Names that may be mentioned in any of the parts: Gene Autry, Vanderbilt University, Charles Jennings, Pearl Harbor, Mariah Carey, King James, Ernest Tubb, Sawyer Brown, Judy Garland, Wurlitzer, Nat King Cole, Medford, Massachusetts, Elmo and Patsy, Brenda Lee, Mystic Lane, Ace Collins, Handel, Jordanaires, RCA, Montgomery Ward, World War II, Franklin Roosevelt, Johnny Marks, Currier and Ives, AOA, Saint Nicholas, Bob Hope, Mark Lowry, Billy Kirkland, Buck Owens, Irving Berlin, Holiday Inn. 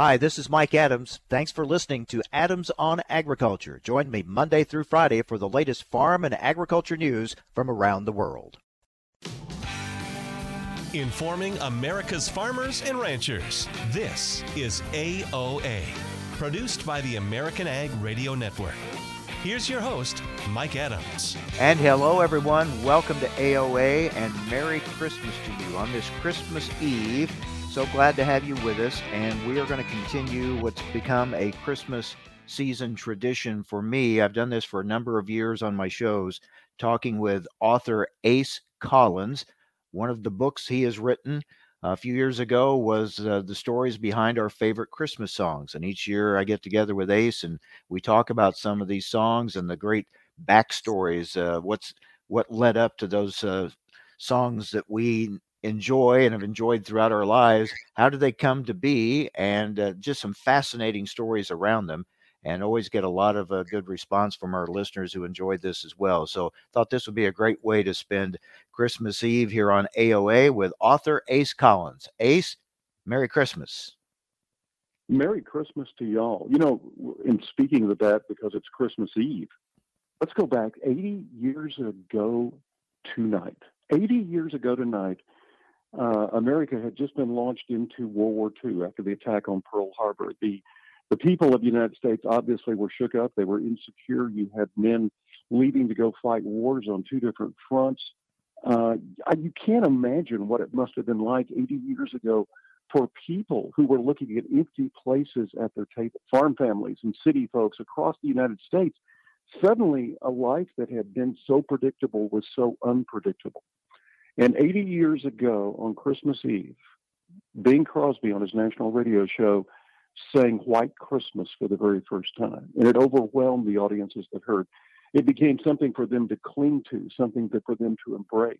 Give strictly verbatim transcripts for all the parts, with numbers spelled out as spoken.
Hi, this is Mike Adams. Thanks for listening to Adams on Agriculture. Join me Monday through Friday for the latest farm and agriculture news from around the world. Informing America's farmers and ranchers, this is A O A, produced by the American Ag Radio Network. Here's your host, Mike Adams. And hello, everyone. Welcome to A O A, and Merry Christmas to you on this Christmas Eve. So glad to have you with us, and we are going to continue what's become a Christmas season tradition for me. I've done this for a number of years on my shows, talking with author Ace Collins. One of the books he has written a few years ago was uh, the stories behind our favorite Christmas songs. And each year I get together with Ace and we talk about some of these songs and the great backstories, uh, what's what led up to those uh, songs that we enjoy and have enjoyed throughout our lives. How did they come to be? And uh, just some fascinating stories around them. And always get a lot of uh, good response from our listeners who enjoyed this as well. So thought this would be a great way to spend Christmas Eve here on A O A with author Ace Collins. Ace, Merry Christmas. Merry Christmas to y'all. You know, in speaking of that, because it's Christmas Eve, let's go back eighty years ago tonight. eighty years ago tonight, uh, America had just been launched into World War Two after the attack on Pearl Harbor. The The people of the United States obviously were shook up. They were insecure. You had men leaving to go fight wars on two different fronts. Uh, you can't imagine what it must have been like eighty years ago for people who were looking at empty places at their table, farm families and city folks across the United States. Suddenly, a life that had been so predictable was so unpredictable. And eighty years ago on Christmas Eve, Bing Crosby on his national radio show sang White Christmas for the very first time, and it overwhelmed the audiences that heard. It became something for them to cling to, something that for them to embrace.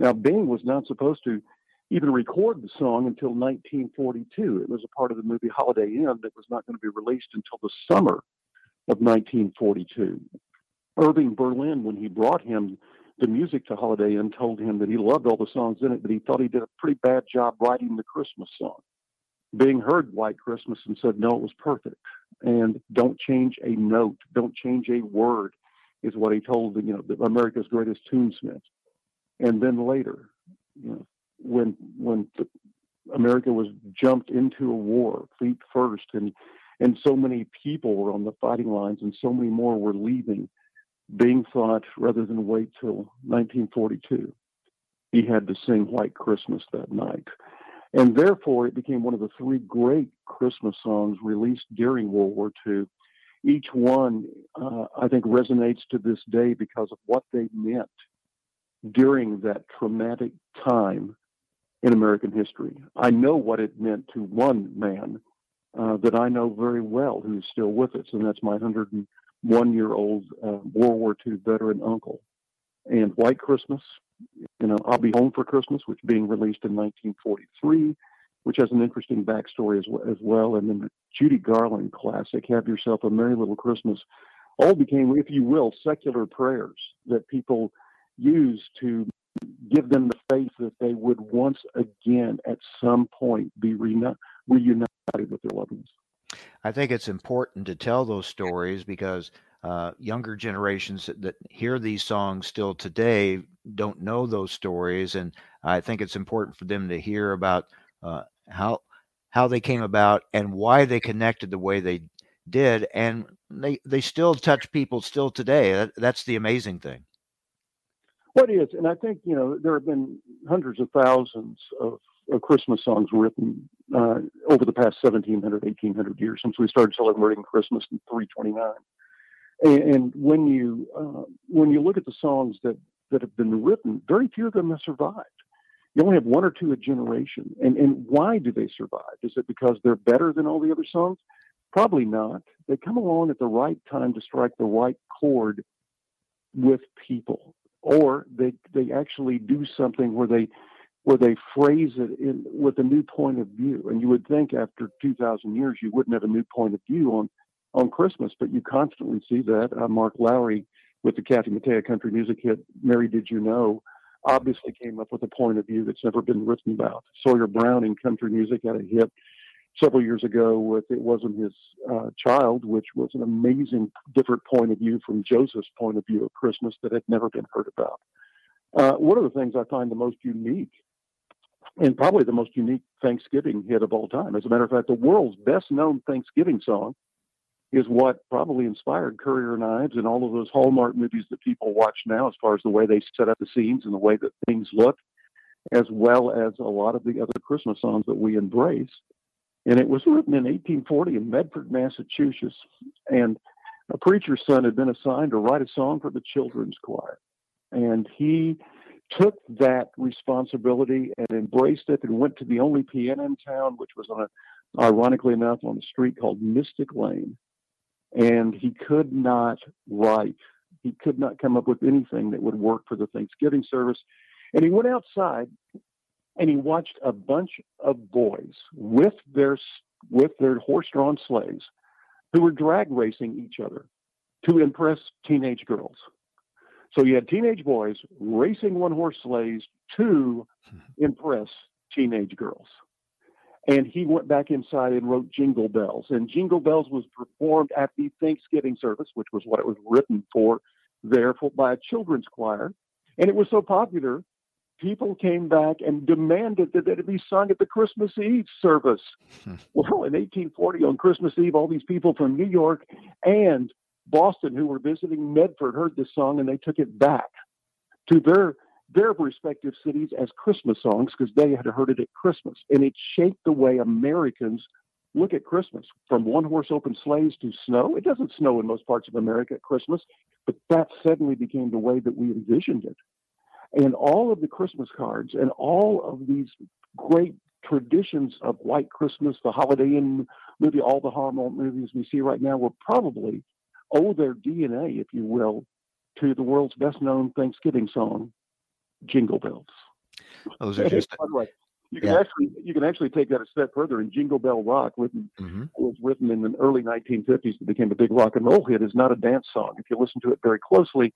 Now, Bing was not supposed to even record the song until nineteen forty-two. It was a part of the movie Holiday Inn that was not going to be released until the summer of nineteen forty-two. Irving Berlin, when he brought him the music to Holiday Inn, told him that he loved all the songs in it, but he thought he did a pretty bad job writing the Christmas song. Bing heard White Christmas and said, no, it was perfect. And don't change a note, don't change a word, is what he told you know the, America's greatest tunesmith. And then later, you know, when when the, America was jumped into a war feet first, and and so many people were on the fighting lines, and so many more were leaving, Bing thought rather than wait till nineteen forty-two, he had to sing White Christmas that night. And therefore, it became one of the three great Christmas songs released during World War Two. Each one, uh, I think, resonates to this day because of what they meant during that traumatic time in American history. I know what it meant to one man uh, that I know very well who's still with us, and that's my one hundred one year old uh, World War Two veteran uncle. And White Christmas, you know, I'll Be Home for Christmas, which being released in nineteen forty-three, which has an interesting backstory as well, as well. And then the Judy Garland classic, Have Yourself a Merry Little Christmas, all became, if you will, secular prayers that people used to give them the faith that they would once again at some point be reunited with their loved ones. I think it's important to tell those stories because Uh, younger generations that, that hear these songs still today don't know those stories, and I think it's important for them to hear about uh, how how they came about and why they connected the way they did, and they they still touch people still today. That, that's the amazing thing. Well, it is, and I think you know there have been hundreds of thousands of, of Christmas songs written uh, over the past seventeen hundred, eighteen hundred years since we started celebrating Christmas in three twenty-nine. And when you uh, when you look at the songs that, that have been written, very few of them have survived. You only have one or two a generation. And and why do they survive? Is it because they're better than all the other songs? Probably not. They come along at the right time to strike the right chord with people, or they they actually do something where they where they phrase it in with a new point of view. And you would think after two thousand years you wouldn't have a new point of view on. on Christmas, but you constantly see that. Uh, Mark Lowry with the Kathy Mattea country music hit, Mary Did You Know, obviously came up with a point of view that's never been written about. Sawyer Brown in country music had a hit several years ago with It Wasn't His uh, Child, which was an amazing different point of view from Joseph's point of view of Christmas that had never been heard about. Uh, one of the things I find the most unique, and probably the most unique Thanksgiving hit of all time, as a matter of fact, the world's best-known Thanksgiving song is what probably inspired Currier and Ives and all of those Hallmark movies that people watch now as far as the way they set up the scenes and the way that things look, as well as a lot of the other Christmas songs that we embrace. And it was written in eighteen forty in Medford, Massachusetts, and a preacher's son had been assigned to write a song for the children's choir. And he took that responsibility and embraced it and went to the only piano in town, which was, on a, ironically enough, on a street called Mystic Lane. And he could not write. He could not come up with anything that would work for the Thanksgiving service. And he went outside and he watched a bunch of boys with their with their horse-drawn sleighs who were drag racing each other to impress teenage girls. So you had teenage boys racing one-horse sleighs to impress teenage girls. And he went back inside and wrote Jingle Bells. And Jingle Bells was performed at the Thanksgiving service, which was what it was written for, there for, by a children's choir. And it was so popular, people came back and demanded that it be sung at the Christmas Eve service. Well, in eighteen forty, on Christmas Eve, all these people from New York and Boston who were visiting Medford heard this song, and they took it back to their their respective cities as Christmas songs because they had heard it at Christmas. And it shaped the way Americans look at Christmas, from one-horse open sleighs to snow. It doesn't snow in most parts of America at Christmas, but that suddenly became the way that we envisioned it. And all of the Christmas cards and all of these great traditions of White Christmas, the Holiday Inn movie, all the Hallmark movies we see right now will probably owe their D N A, if you will, to the world's best-known Thanksgiving song, Jingle Bells. Those are just, by the way, you can yeah. actually you can actually take that a step further. And Jingle Bell Rock, written mm-hmm. was written in the early nineteen fifties, that became a big rock and roll hit, is not a dance song. If you listen to it very closely,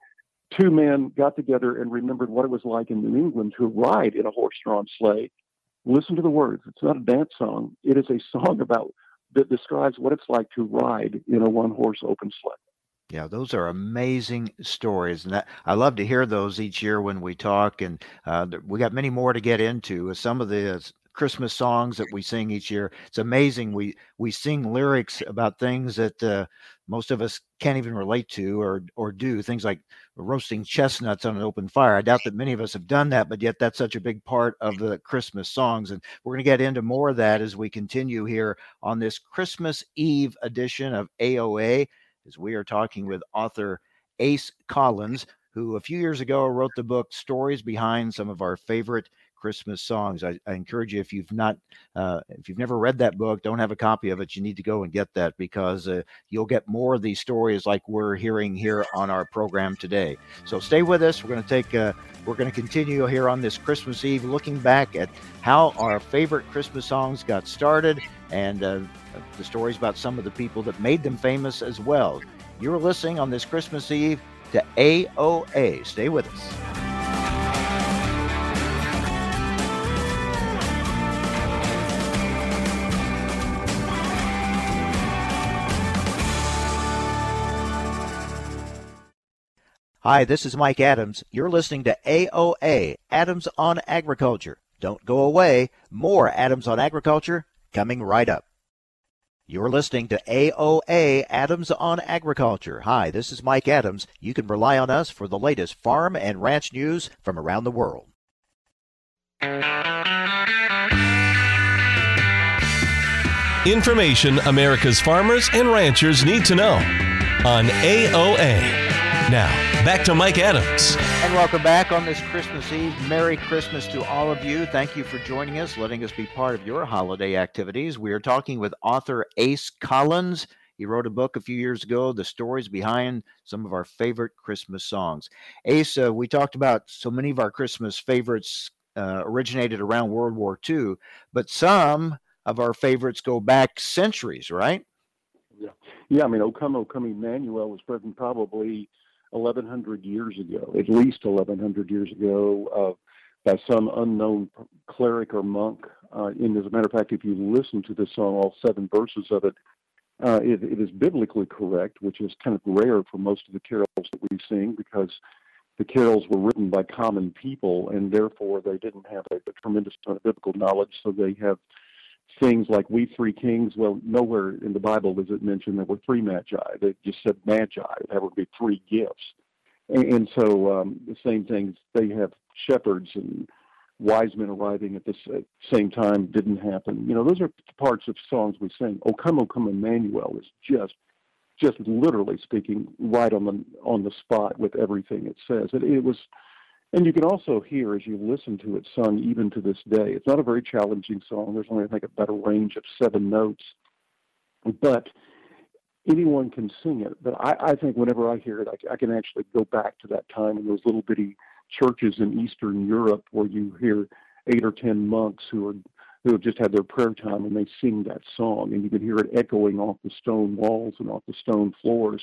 two men got together and remembered what it was like in New England to ride in a horse-drawn sleigh. Listen to the words. It's not a dance song. It is a song about that describes what it's like to ride in a one-horse open sleigh. Yeah, those are amazing stories, and that, I love to hear those each year when we talk. And uh, we got many more to get into. Some of the Christmas songs that we sing each year, it's amazing. We we sing lyrics about things that uh, most of us can't even relate to or or do. Things like roasting chestnuts on an open fire. I doubt that many of us have done that, but yet that's such a big part of the Christmas songs. And we're going to get into more of that as we continue here on this Christmas Eve edition of A O A. As we are talking with author Ace Collins, who a few years ago wrote the book Stories Behind Some of Our Favorite Christmas Songs. I, I encourage you, if you've not, uh, if you've never read that book, don't have a copy of it, you need to go and get that, because uh, you'll get more of these stories like we're hearing here on our program today. So stay with us. We're going to take, uh, we're going to continue here on this Christmas Eve, looking back at how our favorite Christmas songs got started, and uh, the stories about some of the people that made them famous as well. You're listening on this Christmas Eve to A O A. Stay with us. Hi, this is Mike Adams. You're listening to A O A, Adams on Agriculture. Don't go away. More Adams on Agriculture coming right up. You're listening to A O A, Adams on Agriculture. Hi, this is Mike Adams. You can rely on us for the latest farm and ranch news from around the world. Information America's farmers and ranchers need to know on A O A. Now, back to Mike Adams. And welcome back on this Christmas Eve. Merry Christmas to all of you. Thank you for joining us, letting us be part of your holiday activities. We are talking with author Ace Collins. He wrote a book a few years ago, The Stories Behind Some of Our Favorite Christmas Songs. Ace, uh, we talked about so many of our Christmas favorites uh, originated around World War Two, but some of our favorites go back centuries, right? Yeah, yeah. I mean, O Come, O Come Emmanuel was present probably eleven hundred years ago, at least eleven hundred years ago. Uh, by some unknown cleric or monk. Uh, and as a matter of fact, if you listen to this song, all seven verses of it, uh, it, it is biblically correct, which is kind of rare for most of the carols that we sing, because the carols were written by common people, and therefore they didn't have a, a tremendous amount of biblical knowledge, so they have things like we three kings. Well, nowhere in the Bible is it mentioned there were three magi. They just said magi. That would be three gifts. And, and so um, the same things, they have shepherds and wise men arriving at the same time didn't happen. You know, those are parts of songs we sing. O Come, O Come, Emmanuel is just, just literally speaking, right on the on the spot with everything it says. It, it was, and you can also hear as you listen to it sung even to this day. It's not a very challenging song. There's only, I think, about a range of seven notes, but anyone can sing it. But I, I think whenever I hear it, I, I can actually go back to that time in those little bitty churches in Eastern Europe where you hear eight or ten monks who are who have just had their prayer time, and they sing that song, and you can hear it echoing off the stone walls and off the stone floors.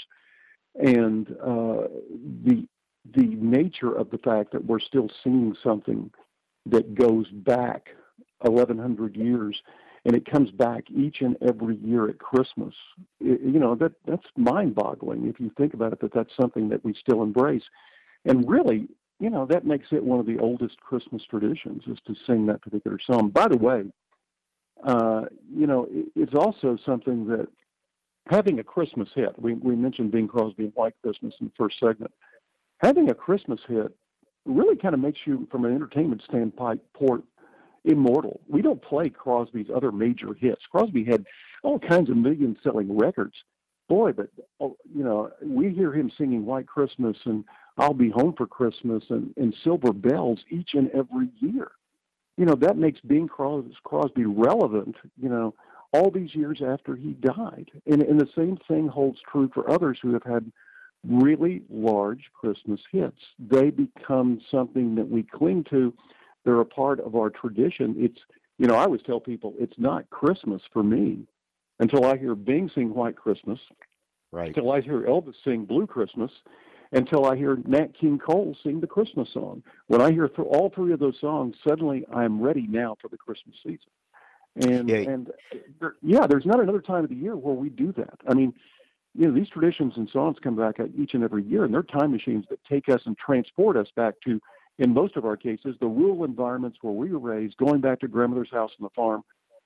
And uh, the the nature of the fact that we're still singing something that goes back eleven hundred years, and it comes back each and every year at Christmas, it, you know, that that's mind-boggling if you think about it, that that's something that we still embrace. And really, you know, that makes it one of the oldest Christmas traditions, is to sing that particular song. By the way, uh, you know, it, it's also something that having a Christmas hit, we, we mentioned Bing Crosby and White Christmas in the first segment, having a Christmas hit really kind of makes you, from an entertainment standpoint, port immortal. We don't play Crosby's other major hits. Crosby had all kinds of million-selling records. Boy, but, you know, we hear him singing White Christmas and I'll Be Home for Christmas and, and Silver Bells each and every year. You know, that makes Bing Cros- Crosby relevant, you know, all these years after he died. And, and the same thing holds true for others who have had really large Christmas hits. They become something that we cling to. They're a part of our tradition. It's, you know, I always tell people it's not Christmas for me until I hear Bing sing White Christmas, right? Until I hear Elvis sing Blue Christmas, until I hear Nat King Cole sing the Christmas song. When I hear th- all three of those songs, suddenly I'm ready now for the Christmas season. And, yeah. and there, yeah, there's not another time of the year where we do that. I mean, you know, these traditions and songs come back each and every year, and they're time machines that take us and transport us back to, in most of our cases, the rural environments where we were raised, going back to grandmother's house on the farm,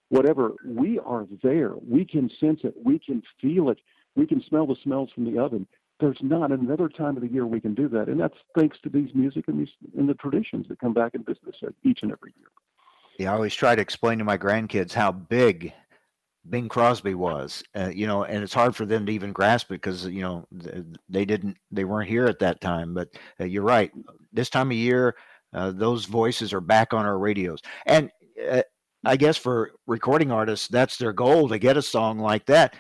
whatever. We are there. We can sense it. We can feel it. We can smell the smells from the oven. There's not another time of the year we can do that, and that's thanks to these music and these and the traditions that come back in business each and every year. Yeah, I always try to explain to my grandkids how big Bing Crosby was, uh, you know, and it's hard for them to even grasp it because, you know, they didn't, they weren't here at that time. But uh, you're right. This time of year, uh, those voices are back on our radios, and uh, I guess for recording artists, that's their goal, to get a song like that.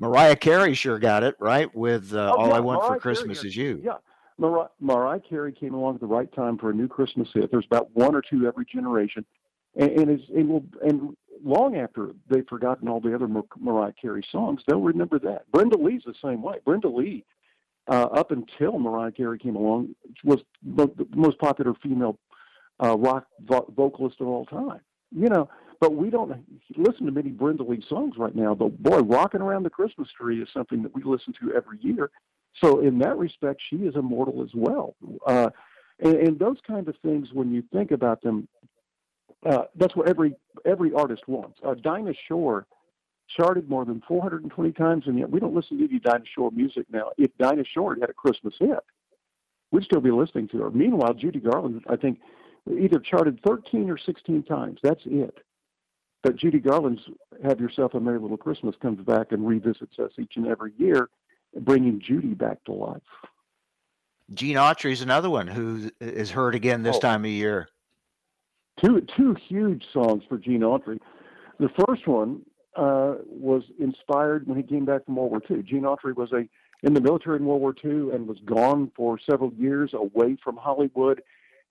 Mariah Carey sure got it, right, with uh, oh, All yeah, I Want Mariah for Christmas Carey, Is You. Yeah, Mar- Mariah Carey came along at the right time for a new Christmas hit. There's about one or two every generation, and and, is, and, will, and long after they've forgotten all the other Mar- Mariah Carey songs, they'll remember that. Brenda Lee's the same way. Brenda Lee, uh, up until Mariah Carey came along, was the most popular female uh, rock vo- vocalist of all time, you know. But we don't listen to many Brenda Lee songs right now, but boy, Rocking Around the Christmas Tree is something that we listen to every year. So in that respect, she is immortal as well. Uh, and, and those kind of things, when you think about them, uh, that's what every every artist wants. Uh, Dinah Shore charted more than four hundred twenty times, and yet we don't listen to any Dinah Shore music now. If Dinah Shore had a Christmas hit, we'd still be listening to her. Meanwhile, Judy Garland, I think, either charted thirteen or sixteen times. That's it. But Judy Garland's Have Yourself a Merry Little Christmas comes back and revisits us each and every year, bringing Judy back to life. Gene Autry is another one who is heard again this oh, time of year. Two two huge songs for Gene Autry. The first one uh, was inspired when he came back from World War Two. Gene Autry was a in the military in World War Two and was gone for several years away from Hollywood.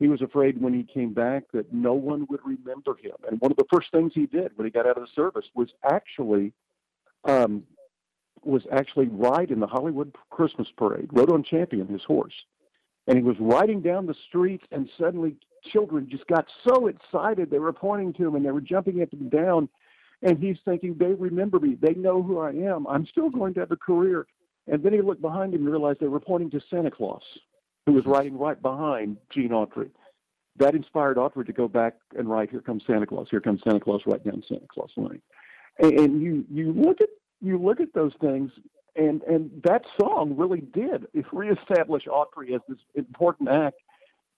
He was afraid when he came back that no one would remember him. And one of the first things he did when he got out of the service was actually um, was actually ride in the Hollywood Christmas parade, rode on Champion, his horse. And he was riding down the street, and suddenly children just got so excited. They were pointing to him and they were jumping up and down. And he's thinking, they remember me. They know who I am. I'm still going to have a career. And then he looked behind him and realized they were pointing to Santa Claus, who was riding right behind Gene Autry. That inspired Autry to go back and write, "Here Comes Santa Claus, Here Comes Santa Claus," right down Santa Claus Lane. And, and you you look at you look at those things, and, and that song really did reestablish Autry as this important act.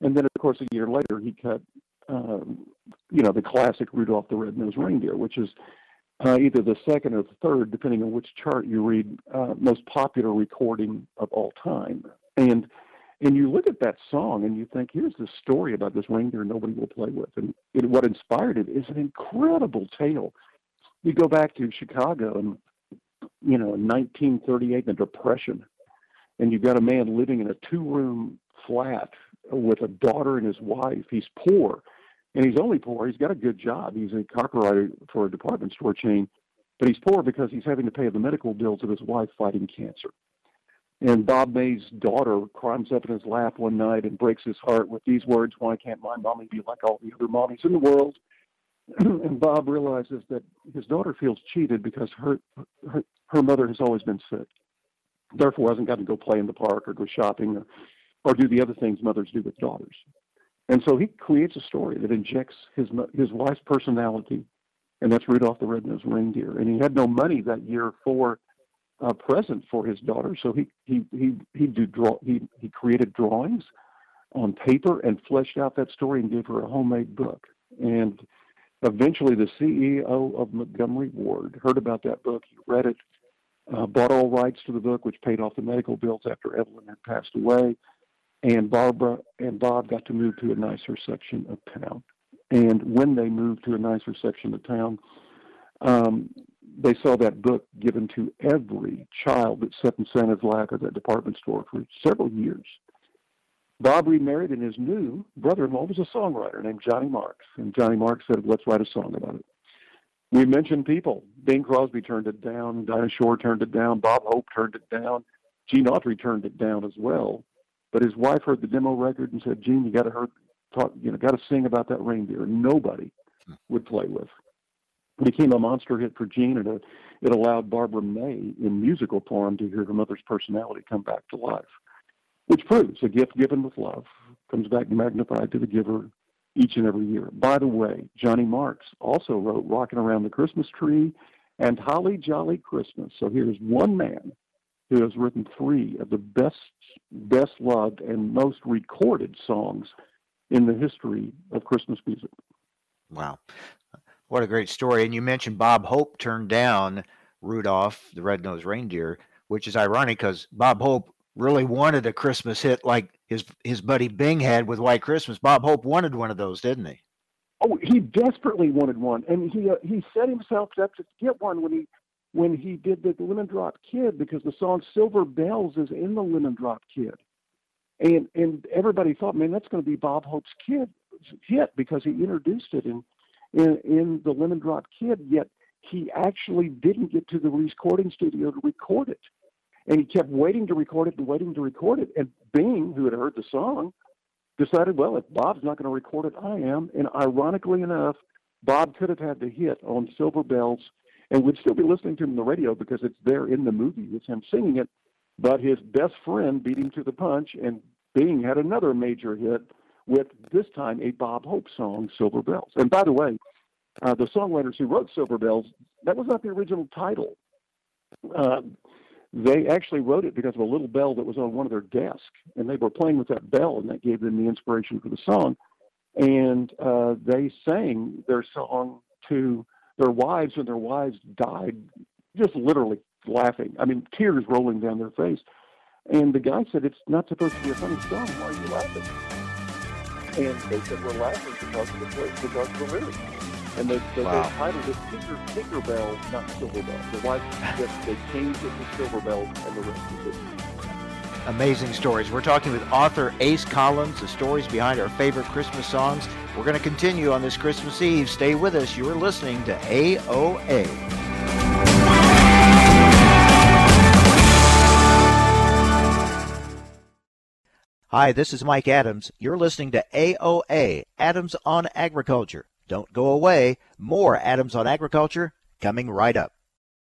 And then, of course, a year later, he cut, um, you know, the classic Rudolph the Red-Nosed Reindeer, which is uh, either the second or the third, depending on which chart you read, uh, most popular recording of all time. And and you look at that song and you think, here's this story about this reindeer nobody will play with. And it, what inspired it is an incredible tale. You go back to Chicago and, you know, in nineteen thirty-eight, the Depression, and you've got a man living in a two-room flat with a daughter and his wife. He's poor, and he's only poor. He's got a good job. He's a copywriter for a department store chain, but he's poor because he's having to pay the medical bills of his wife fighting cancer. And Bob May's daughter climbs up in his lap one night and breaks his heart with these words, "Why can't my mommy be like all the other mommies in the world?" And Bob realizes that his daughter feels cheated because her, her her mother has always been sick. Therefore, hasn't got to go play in the park or go shopping or or do the other things mothers do with daughters. And so he creates a story that injects his his wife's personality, and that's Rudolph the Red-Nosed Reindeer. And he had no money that year for a uh, present for his daughter, so he he he he do draw he he created drawings on paper and fleshed out that story and gave her a homemade book. And eventually, the C E O of Montgomery Ward heard about that book. He read it, uh, bought all rights to the book, which paid off the medical bills after Evelyn had passed away. And Barbara and Bob got to move to a nicer section of town. And when they moved to a nicer section of town, um, they saw that book given to every child that sat in Santa's lap at that department store for several years. Bob remarried, and his new brother-in-law was a songwriter named Johnny Marks. And Johnny Marks said, "Let's write a song about it." We mentioned people. Bing Crosby turned it down. Dinah Shore turned it down. Bob Hope turned it down. Gene Autry turned it down as well. But his wife heard the demo record and said, "Gene, you got to hear, talk, you know, got to sing about that reindeer." Nobody would play with. It became a monster hit for Gene, and it, it allowed Barbara May, in musical form, to hear her mother's personality come back to life, which proves a gift given with love comes back magnified to the giver each and every year. By the way, Johnny Marks also wrote "Rockin' Around the Christmas Tree" and "Holly Jolly Christmas." So here's one man who has written three of the best, best loved and most recorded songs in the history of Christmas music. Wow. What a great story. And you mentioned Bob Hope turned down Rudolph the Red-Nosed Reindeer, which is ironic because Bob Hope really wanted a Christmas hit like his his buddy Bing had with White Christmas. Bob Hope wanted one of those, didn't he? Oh, he desperately wanted one. And he uh, he set himself up to get one when he when he did the Lemon Drop Kid, because the song "Silver Bells" is in the Lemon Drop Kid. And and everybody thought, man, that's going to be Bob Hope's kid hit because he introduced it in, in, in the Lemon Drop Kid, yet he actually didn't get to the recording studio to record it. And he kept waiting to record it and waiting to record it. And Bing, who had heard the song, decided, well, if Bob's not going to record it, I am. And ironically enough, Bob could have had the hit on "Silver Bells" and would still be listening to him on the radio because it's there in the movie with him singing it. But his best friend beat him to the punch, and Bing had another major hit with, this time, a Bob Hope song, "Silver Bells." And by the way, uh, the songwriters who wrote "Silver Bells," that was not the original title. Uh, they actually wrote it because of a little bell that was on one of their desks, and they were playing with that bell, and that gave them the inspiration for the song. And uh, they sang their song to their wives, and their wives died just literally laughing. I mean, tears rolling down their face. And the guy said, "It's not supposed to be a funny song. Why are you laughing?" And they said, "We're laughing because of the place, because of the lyrics." And they, they, wow. they titled it Tinker, Tinker Bells, not Silver Bells. The wife just, they changed it to Silver Bells, and the rest of it. Amazing stories. We're talking with author Ace Collins, the stories behind our favorite Christmas songs. We're going to continue on this Christmas Eve. Stay with us. You are listening to A O A. Hi, this is Mike Adams. You're listening to A O A, Adams on Agriculture. Don't go away. More Adams on Agriculture coming right up.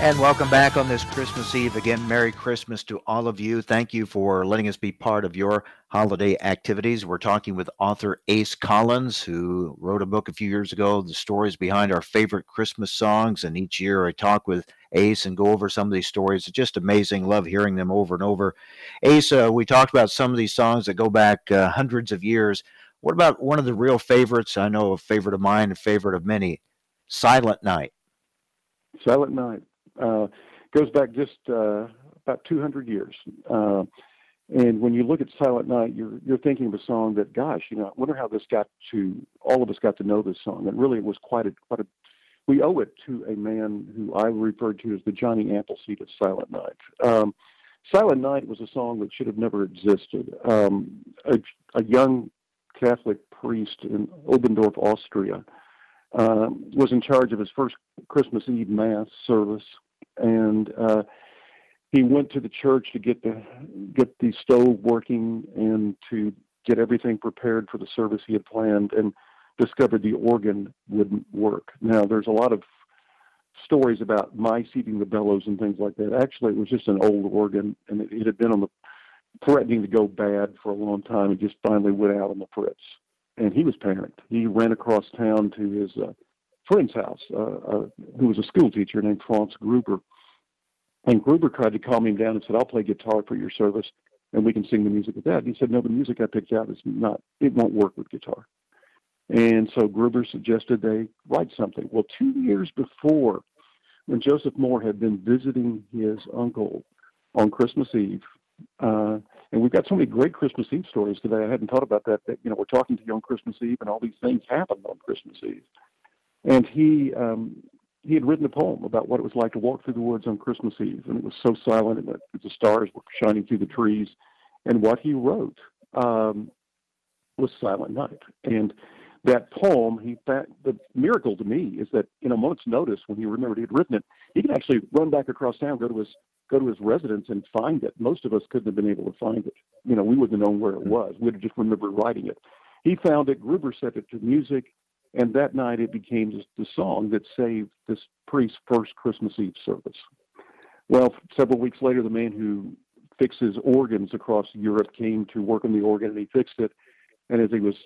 And welcome back on this Christmas Eve. Again, Merry Christmas to all of you. Thank you for letting us be part of your holiday activities. We're talking with author Ace Collins, who wrote a book a few years ago, The Stories Behind Our Favorite Christmas Songs. And each year I talk with Ace and go over some of these stories. It's just amazing. Love hearing them over and over. Ace, uh, we talked about some of these songs that go back uh, hundreds of years. What about one of the real favorites? I know a favorite of mine, a favorite of many, Silent Night. Silent Night. Uh, goes back just uh, about two hundred years. Uh, and when you look at Silent Night, you're, you're thinking of a song that, gosh, you know, I wonder how this got to, all of us got to know this song. And really it was quite a, quite a, we owe it to a man who I referred to as the Johnny Appleseed of Silent Night. Um, Silent Night was a song that should have never existed. Um, a, a young Catholic priest in Oberndorf, Austria, Uh, was in charge of his first Christmas Eve mass service, and uh, he went to the church to get the get the stove working and to get everything prepared for the service he had planned, and discovered the organ wouldn't work. Now, there's a lot of stories about mice eating the bellows and things like that. Actually, it was just an old organ, and it, it had been on the threatening to go bad for a long time, and just finally went out on the fritz. And he was panicked. He ran across town to his uh, friend's house, uh, uh, who was a school teacher named Franz Gruber. And Gruber tried to calm him down and said, I'll play guitar for your service, and we can sing the music with that. And he said, no, the music I picked out is not, it won't work with guitar. And so Gruber suggested they write something. Well, two years before, when Joseph Mohr had been visiting his uncle on Christmas Eve, uh, and we've got so many great Christmas Eve stories today. I hadn't thought about that, that, you know, we're talking to you on Christmas Eve, and all these things happened on Christmas Eve. And he um, he had written a poem about what it was like to walk through the woods on Christmas Eve, and it was so silent, and the, the stars were shining through the trees. And what he wrote um, was Silent Night. And that poem, he that, the miracle to me is that in a moment's notice, when he remembered he had written it, he could actually run back across town, go to his go to his residence and find it. Most of us couldn't have been able to find it. You know, we wouldn't have known where it was. We'd have just remembered writing it. He found it. Gruber set it to music, and that night it became the song that saved this priest's first Christmas Eve service. Well, several weeks later, the man who fixes organs across Europe came to work on the organ, and he fixed it. And as he was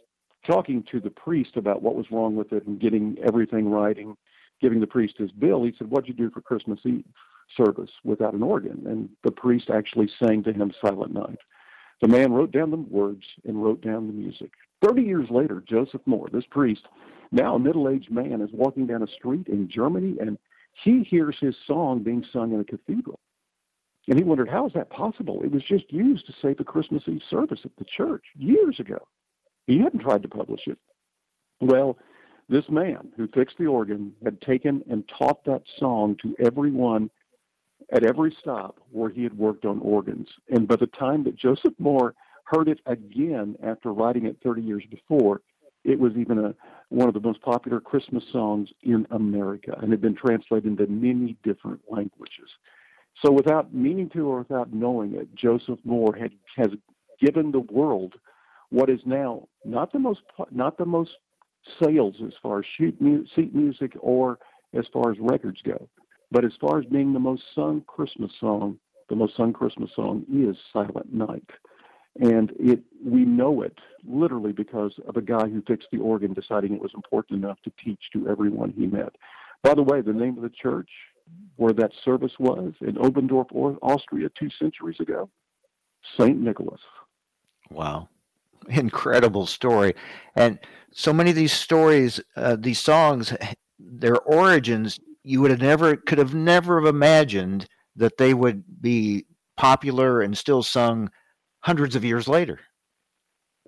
talking to the priest about what was wrong with it and getting everything right and giving the priest his bill, he said, what'd you do for Christmas Eve service without an organ? And the priest actually sang to him Silent Night. The man wrote down the words and wrote down the music. Thirty years later, Joseph Mohr, this priest, now a middle-aged man, is walking down a street in Germany, and he hears his song being sung in a cathedral. And he wondered, how is that possible? It was just used to save the Christmas Eve service at the church years ago. He hadn't tried to publish it. Well, this man who fixed the organ had taken and taught that song to everyone at every stop where he had worked on organs. And by the time that Joseph Mohr heard it again after writing it thirty years before, it was even a, one of the most popular Christmas songs in America and had been translated into many different languages. So without meaning to or without knowing it, Joseph Mohr had, has given the world what is now not the most not the most sales as far as sheet music or as far as records go, but as far as being the most sung Christmas song, the most sung Christmas song is Silent Night. And it we know it literally because of a guy who fixed the organ deciding it was important enough to teach to everyone he met. By the way, the name of the church where that service was in Oberndorf, Austria, two centuries ago, Saint Nicholas. Wow. Incredible story. And so many of these stories, uh, these songs, their origins, you would have never could have never have imagined that they would be popular and still sung hundreds of years later.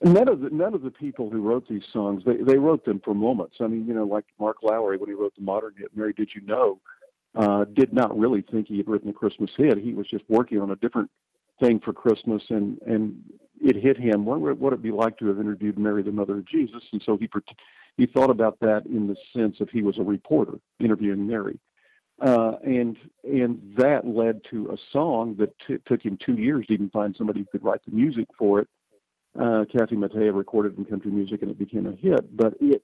None of the, none of the people who wrote these songs, they, they wrote them for moments. I mean, you know, like Mark Lowry, when he wrote the modern hit, Mary Did You Know, uh, did not really think he had written a Christmas hit. He was just working on a different thing for Christmas, and, and it hit him. What would it be like to have interviewed Mary, the mother of Jesus? And so he he thought about that in the sense of he was a reporter interviewing Mary. Uh, and and that led to a song that t- took him two years to even find somebody who could write the music for it. Uh, Kathy Mattea recorded in country music, and it became a hit. But it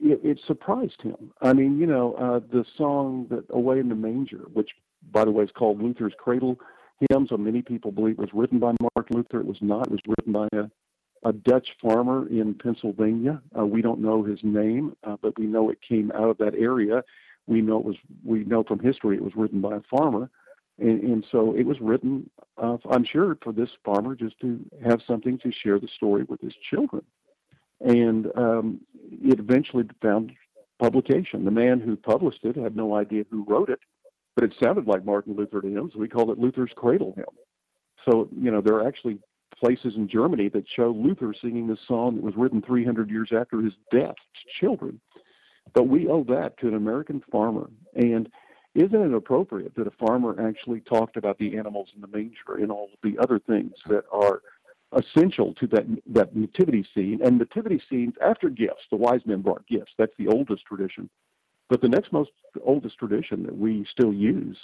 it, it surprised him. I mean, you know, uh, the song that "Away in the Manger," which, by the way, is called Luther's Cradle Hymn, so many people believe it was written by Martin Luther. It was not. It was written by a, a Dutch farmer in Pennsylvania. Uh, we don't know his name, uh, but we know it came out of that area. We know it was. We know from history it was written by a farmer, and, and so it was written, uh, I'm sure, for this farmer just to have something to share the story with his children. And um, it eventually found publication. The man who published it had no idea who wrote it, but it sounded like Martin Luther to him, so we called it Luther's Cradle Hymn. So you know there are actually places in Germany that show Luther singing this song that was written three hundred years after his death to children. But we owe that to an American farmer. And isn't it appropriate that a farmer actually talked about the animals in the manger and all of the other things that are essential to that that nativity scene? And nativity scenes after gifts, the wise men brought gifts. That's the oldest tradition. But the next most oldest tradition that we still use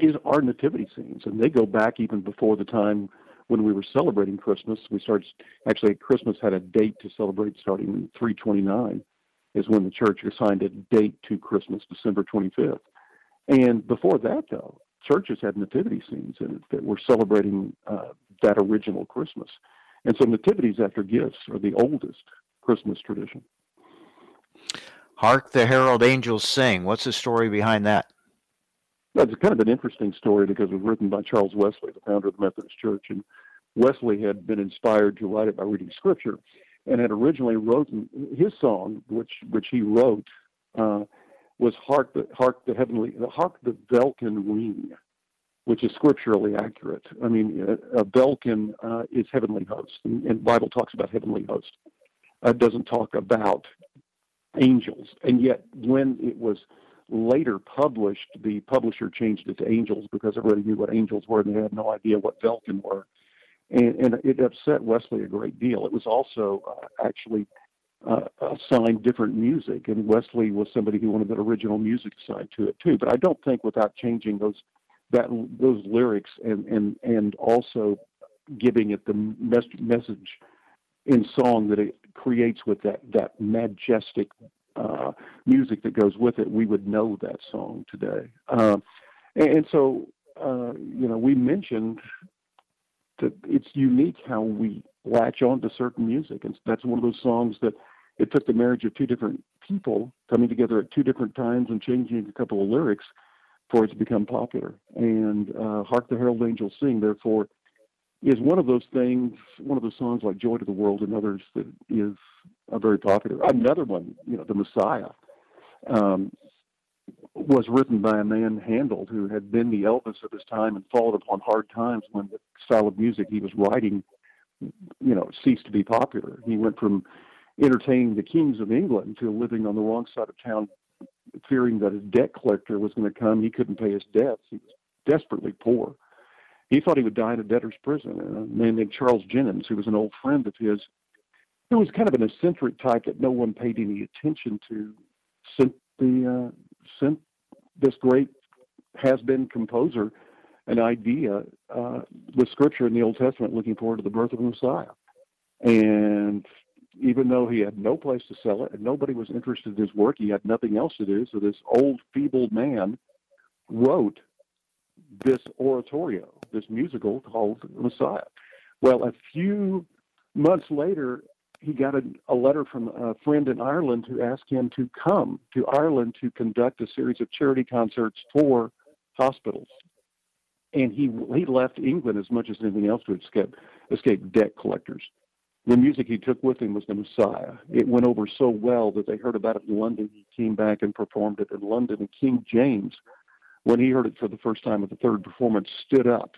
is our nativity scenes. And they go back even before the time when we were celebrating Christmas. We started, actually Christmas had a date to celebrate starting in three twenty-nine. Is when the church assigned a date to Christmas, December twenty-fifth. And before that, though, churches had nativity scenes in it that were celebrating uh, that original Christmas. And so nativities after gifts are the oldest Christmas tradition. Hark the Herald Angels Sing. What's the story behind that? That's kind of an interesting story because it was written by Charles Wesley, the founder of the Methodist Church. And Wesley had been inspired to write it by reading Scripture, and had originally wrote his song, which which he wrote, uh, was "Hark the Hark the Heavenly Hark the Velkin Ring," which is scripturally accurate. I mean, a, a Velkin uh, is heavenly host, and, and the Bible talks about heavenly host. It uh, doesn't talk about angels, and yet when it was later published, the publisher changed it to angels because everybody knew what angels were, and they had no idea what Velkin were. And, and it upset Wesley a great deal. It was also uh, actually uh, assigned different music, and Wesley was somebody who wanted that original music assigned to it too. But I don't think without changing those that those lyrics and and, and also giving it the mes- message in song that it creates with that that majestic uh, music that goes with it, we would know that song today. Um, and, and so uh, you know, we mentioned. To, it's unique how we latch on to certain music. And that's one of those songs that it took the marriage of two different people coming together at two different times and changing a couple of lyrics for it to become popular. And uh, Hark the Herald Angels Sing, therefore, is one of those things, one of those songs like Joy to the World and others that is uh, very popular. Another one, you know, the Messiah, um, was written by a man, Handel, who had been the Elvis of his time and fallen upon hard times when the style of music he was writing, you know, ceased to be popular. He went from entertaining the kings of England to living on the wrong side of town, fearing that his debt collector was going to come. He couldn't pay his debts. He was desperately poor. He thought he would die in a debtor's prison. And a man named Charles Jennings, who was an old friend of his, who was kind of an eccentric type that no one paid any attention to, sent the... Uh, sent this great has-been composer an idea uh, with Scripture in the Old Testament looking forward to the birth of the Messiah. And even though he had no place to sell it and nobody was interested in his work, he had nothing else to do, so this old, feeble man wrote this oratorio, this musical called Messiah. Well, a few months later, he got a, a letter from a friend in Ireland who asked him to come to Ireland to conduct a series of charity concerts for hospitals. And he he left England as much as anything else to escape, escape debt collectors. The music he took with him was the Messiah. It went over so well that they heard about it in London. He came back and performed it in London. And King James, when he heard it for the first time at the third performance, stood up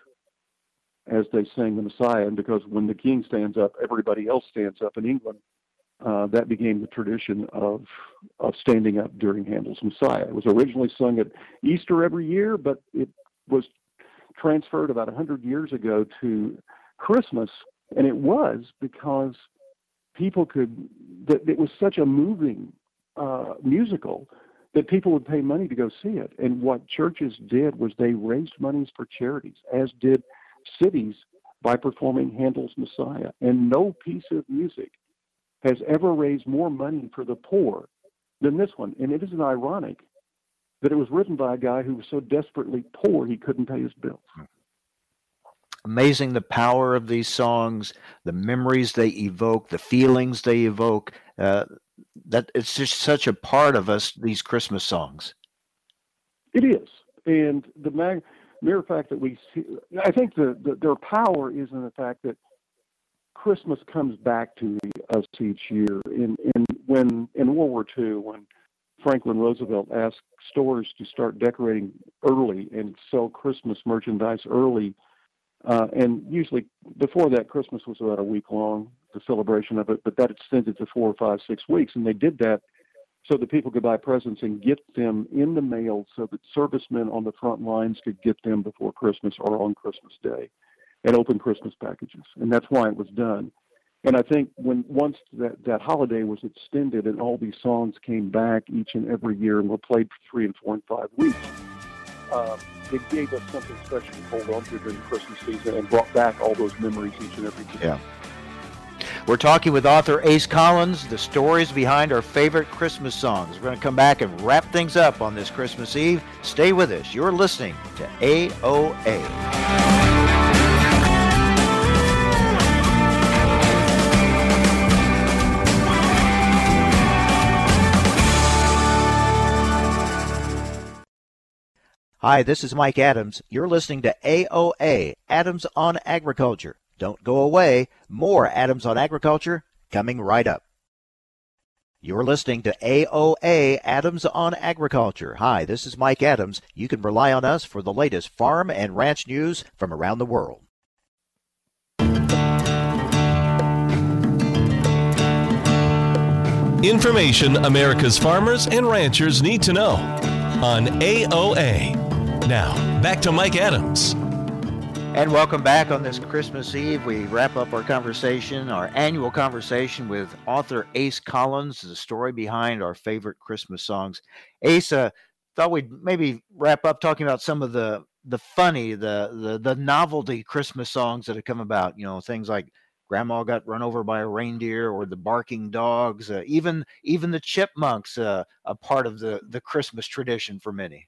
as they sang the Messiah, and because when the king stands up, everybody else stands up in England, uh, that became the tradition of uh, of standing up during Handel's Messiah. It was originally sung at Easter every year, but it was transferred about one hundred years ago to Christmas, and it was because people could, that it was such a moving uh, musical that people would pay money to go see it. And what churches did was they raised monies for charities, as did cities, by performing Handel's Messiah. And no piece of music has ever raised more money for the poor than this one. And it isn't ironic that it was written by a guy who was so desperately poor he couldn't pay his bills. Amazing the power of these songs, the memories they evoke, the feelings they evoke. Uh, that it's just such a part of us, these Christmas songs. It is. And the mag- mere fact that we see, I think the, the, their power is in the fact that Christmas comes back to us each year. In, in, when, in World War Two, when Franklin Roosevelt asked stores to start decorating early and sell Christmas merchandise early, uh, and usually before that, Christmas was about a week long, the celebration of it, but that extended to four or five, six weeks, and they did that so that people could buy presents and get them in the mail so that servicemen on the front lines could get them before Christmas or on Christmas Day and open Christmas packages. And that's why it was done. And I think when once that, that holiday was extended and all these songs came back each and every year and were played for three and four and five weeks, uh, it gave us something special to hold on to during Christmas season and brought back all those memories each and every year. Yeah. We're talking with author Ace Collins, the stories behind our favorite Christmas songs. We're going to come back and wrap things up on this Christmas Eve. Stay with us. You're listening to A O A. Hi, this is Mike Adams. You're listening to A O A, Adams on Agriculture. Don't go away. More Adams on Agriculture coming right up. You're listening to A O A, Adams on Agriculture. Hi, this is Mike Adams. You can rely on us for the latest farm and ranch news from around the world. Information America's farmers and ranchers need to know on A O A. Now, back to Mike Adams. And welcome back on this Christmas Eve. We wrap up our conversation, our annual conversation with author Ace Collins, the story behind our favorite Christmas songs. Ace, uh, thought we'd maybe wrap up talking about some of the, the funny, the, the the novelty Christmas songs that have come about. You know, things like Grandma Got Run Over by a Reindeer or the Barking Dogs, uh, even even the Chipmunks, uh, a part of the, the Christmas tradition for many.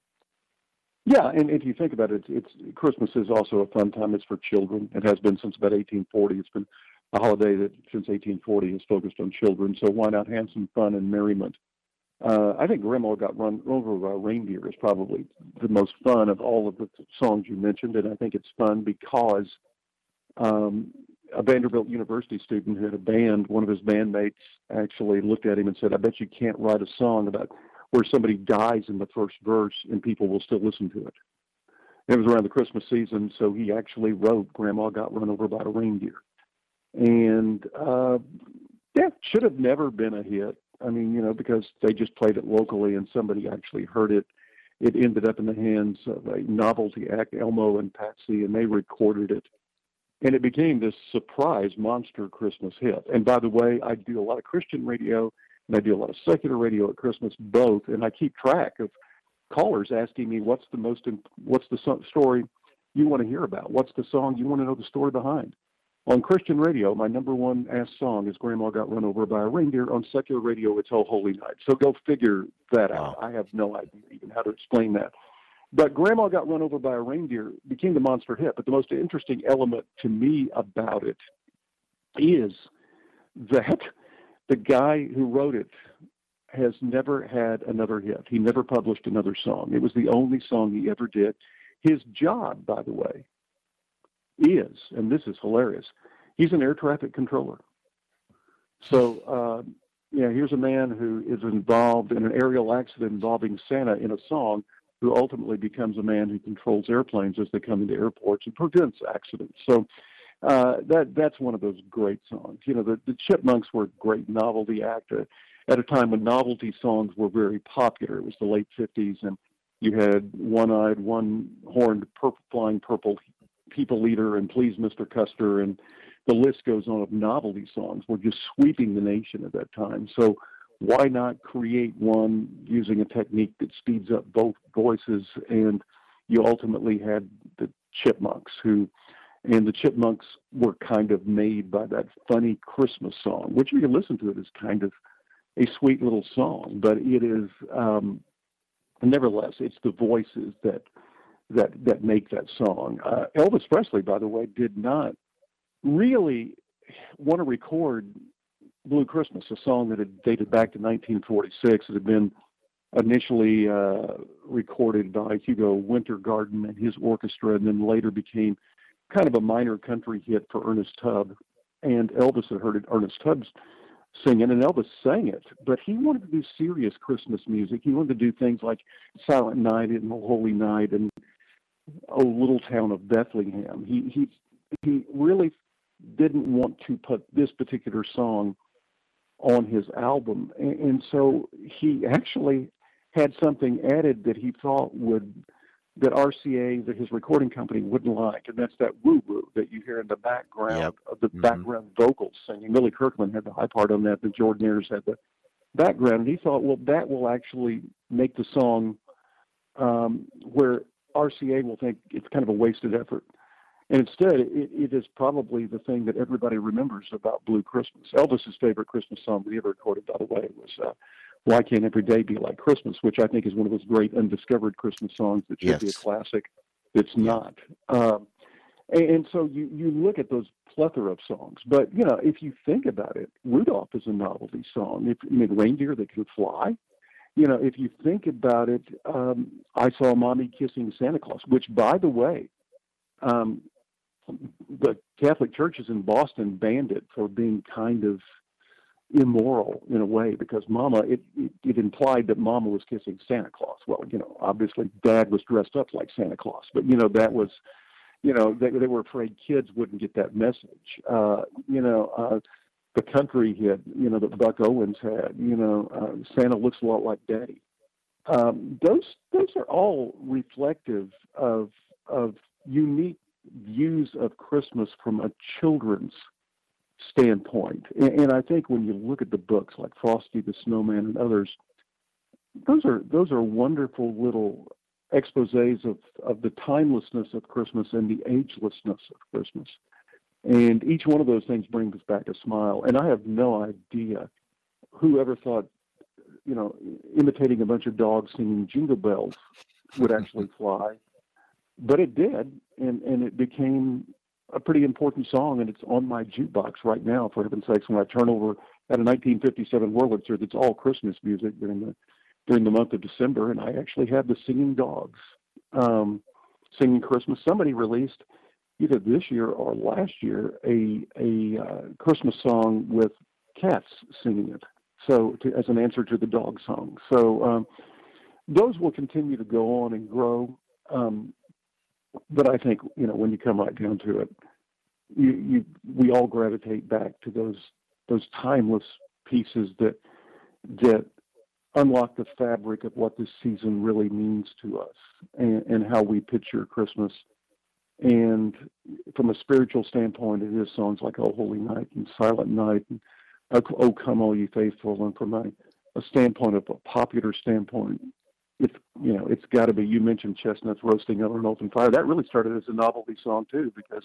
Yeah, and if you think about it, it's, Christmas is also a fun time. It's for children. It has been since about eighteen forty. It's been a holiday that since eighteen forty is focused on children. So why not have some fun and merriment? Uh, I think Grandma Got Run Over by a Reindeer is probably the most fun of all of the songs you mentioned, and I think it's fun because um, a Vanderbilt University student who had a band, one of his bandmates actually looked at him and said, "I bet you can't write a song about where somebody dies in the first verse and people will still listen to it." And it was around the Christmas season, so he actually wrote Grandma Got Run Over by a Reindeer. And uh, yeah, should have never been a hit. I mean, you know, because they just played it locally and somebody actually heard it. It ended up in the hands of a novelty act, Elmo and Patsy, and they recorded it. And it became this surprise monster Christmas hit. And by the way, I do a lot of Christian radio, and I do a lot of secular radio at Christmas, both. And I keep track of callers asking me, what's the most, imp- what's the so- story you want to hear about? What's the song you want to know the story behind? On Christian radio, my number one asked song is Grandma Got Run Over by a Reindeer. On secular radio, it's Oh Holy Night. So go figure that out. I have no idea even how to explain that. But Grandma Got Run Over by a Reindeer became the monster hit. But the most interesting element to me about it is that the guy who wrote it has never had another hit. He never published another song. It was the only song he ever did. His job, by the way, is, and this is hilarious, he's an air traffic controller. So, uh, yeah, here's a man who is involved in an aerial accident involving Santa in a song, who ultimately becomes a man who controls airplanes as they come into airports and prevents accidents. So, Uh, that that's one of those great songs. You know, the, the Chipmunks were a great novelty act. Uh, at a time when novelty songs were very popular. It was the late fifties, and you had One-Eyed, One-Horned, purple, Flying Purple, People Eater, and Please Mister Custer, and the list goes on of novelty songs were just sweeping the nation at that time. So why not create one using a technique that speeds up both voices? And you ultimately had the Chipmunks, who, and the Chipmunks were kind of made by that funny Christmas song, which you can listen to it as kind of a sweet little song, but it is, um, nevertheless, it's the voices that that that make that song. Uh, Elvis Presley, by the way, did not really want to record Blue Christmas, a song that had dated back to nineteen forty-six. It had been initially uh, recorded by Hugo Wintergarden and his orchestra, and then later became kind of a minor country hit for Ernest Tubb. And Elvis had heard it, Ernest Tubb's singing, and Elvis sang it, but he wanted to do serious Christmas music. He wanted to do things like Silent Night and O Holy Night and O Little Town of Bethlehem. He he he really didn't want to put this particular song on his album, and, and so he actually had something added that he thought would, that R C A, that his recording company, wouldn't like, and that's that woo-woo that you hear in the background, yep. of the mm-hmm. background vocals singing. Billy Kirkland had the high part on that, the Jordanaires had the background, and he thought, well, that will actually make the song um, where R C A will think it's kind of a wasted effort. And instead, it, it is probably the thing that everybody remembers about Blue Christmas. Elvis's favorite Christmas song that he ever recorded, by the way, was uh, Why Can't Every Day Be Like Christmas, which I think is one of those great undiscovered Christmas songs that should yes. be a classic. It's not. Um, and, and so you, you look at those plethora of songs. But, you know, if you think about it, Rudolph is a novelty song. If, I mean, reindeer that can fly. You know, if you think about it, um, I Saw Mommy Kissing Santa Claus, which, by the way, um, the Catholic churches in Boston banned it for being kind of immoral in a way, because Mama, it, it, it implied that Mama was kissing Santa Claus. Well, you know, obviously Dad was dressed up like Santa Claus, but, you know, that was, you know, they, they were afraid kids wouldn't get that message. Uh, you know, uh, the country hit, you know, that Buck Owens had, you know, uh, Santa Looks a Lot Like Daddy. Um, those, those are all reflective of, of unique views of Christmas from a children's standpoint. And, and I think when you look at the books like Frosty the Snowman and others, those are those are wonderful little exposés of, of the timelessness of Christmas and the agelessness of Christmas. And each one of those things brings back a smile. And I have no idea whoever thought, you know, imitating a bunch of dogs singing Jingle Bells would actually fly. But it did, and, and it became a pretty important song, and it's on my jukebox right now, for heaven's sakes, when I turn over at a nineteen fifty-seven Wurlitzer that's all Christmas music during the during the month of December, and I actually have the singing dogs um, singing Christmas. Somebody released, either this year or last year, a, a uh, Christmas song with cats singing it, so to, as an answer to the dog song. So um, those will continue to go on and grow. Um, But I think, you know, when you come right down to it, you, you we all gravitate back to those those timeless pieces that that unlock the fabric of what this season really means to us, and, and how we picture Christmas. And from a spiritual standpoint, it is songs like O Holy Night and Silent Night and O Come All Ye Faithful. And from a, a standpoint of a popular standpoint, it's, you know, it's got to be, you mentioned chestnuts roasting over an open fire. That really started as a novelty song, too, because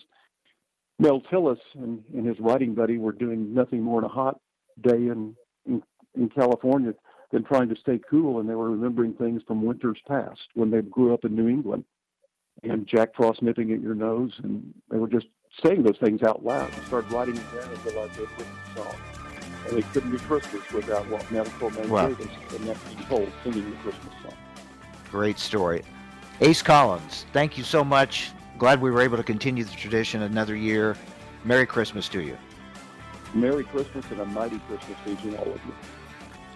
Mel Tillis and, and his writing buddy were doing nothing more on a hot day in, in in California than trying to stay cool, and they were remembering things from winters past when they grew up in New England, and Jack Frost nipping at your nose, and they were just saying those things out loud and started writing it down as they liked their Christmas song. And they couldn't do Christmas without what Medical Man wow. gave us, and that he told singing the Christmas song. Great story. Ace Collins, thank you so much. Glad we were able to continue the tradition another year. Merry Christmas to you. Merry Christmas and a mighty Christmas season, all of you.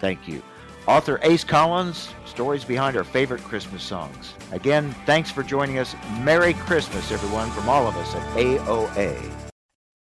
Thank you. Author Ace Collins, stories behind our favorite Christmas songs. Again, thanks for joining us. Merry Christmas, everyone, from all of us at A O A.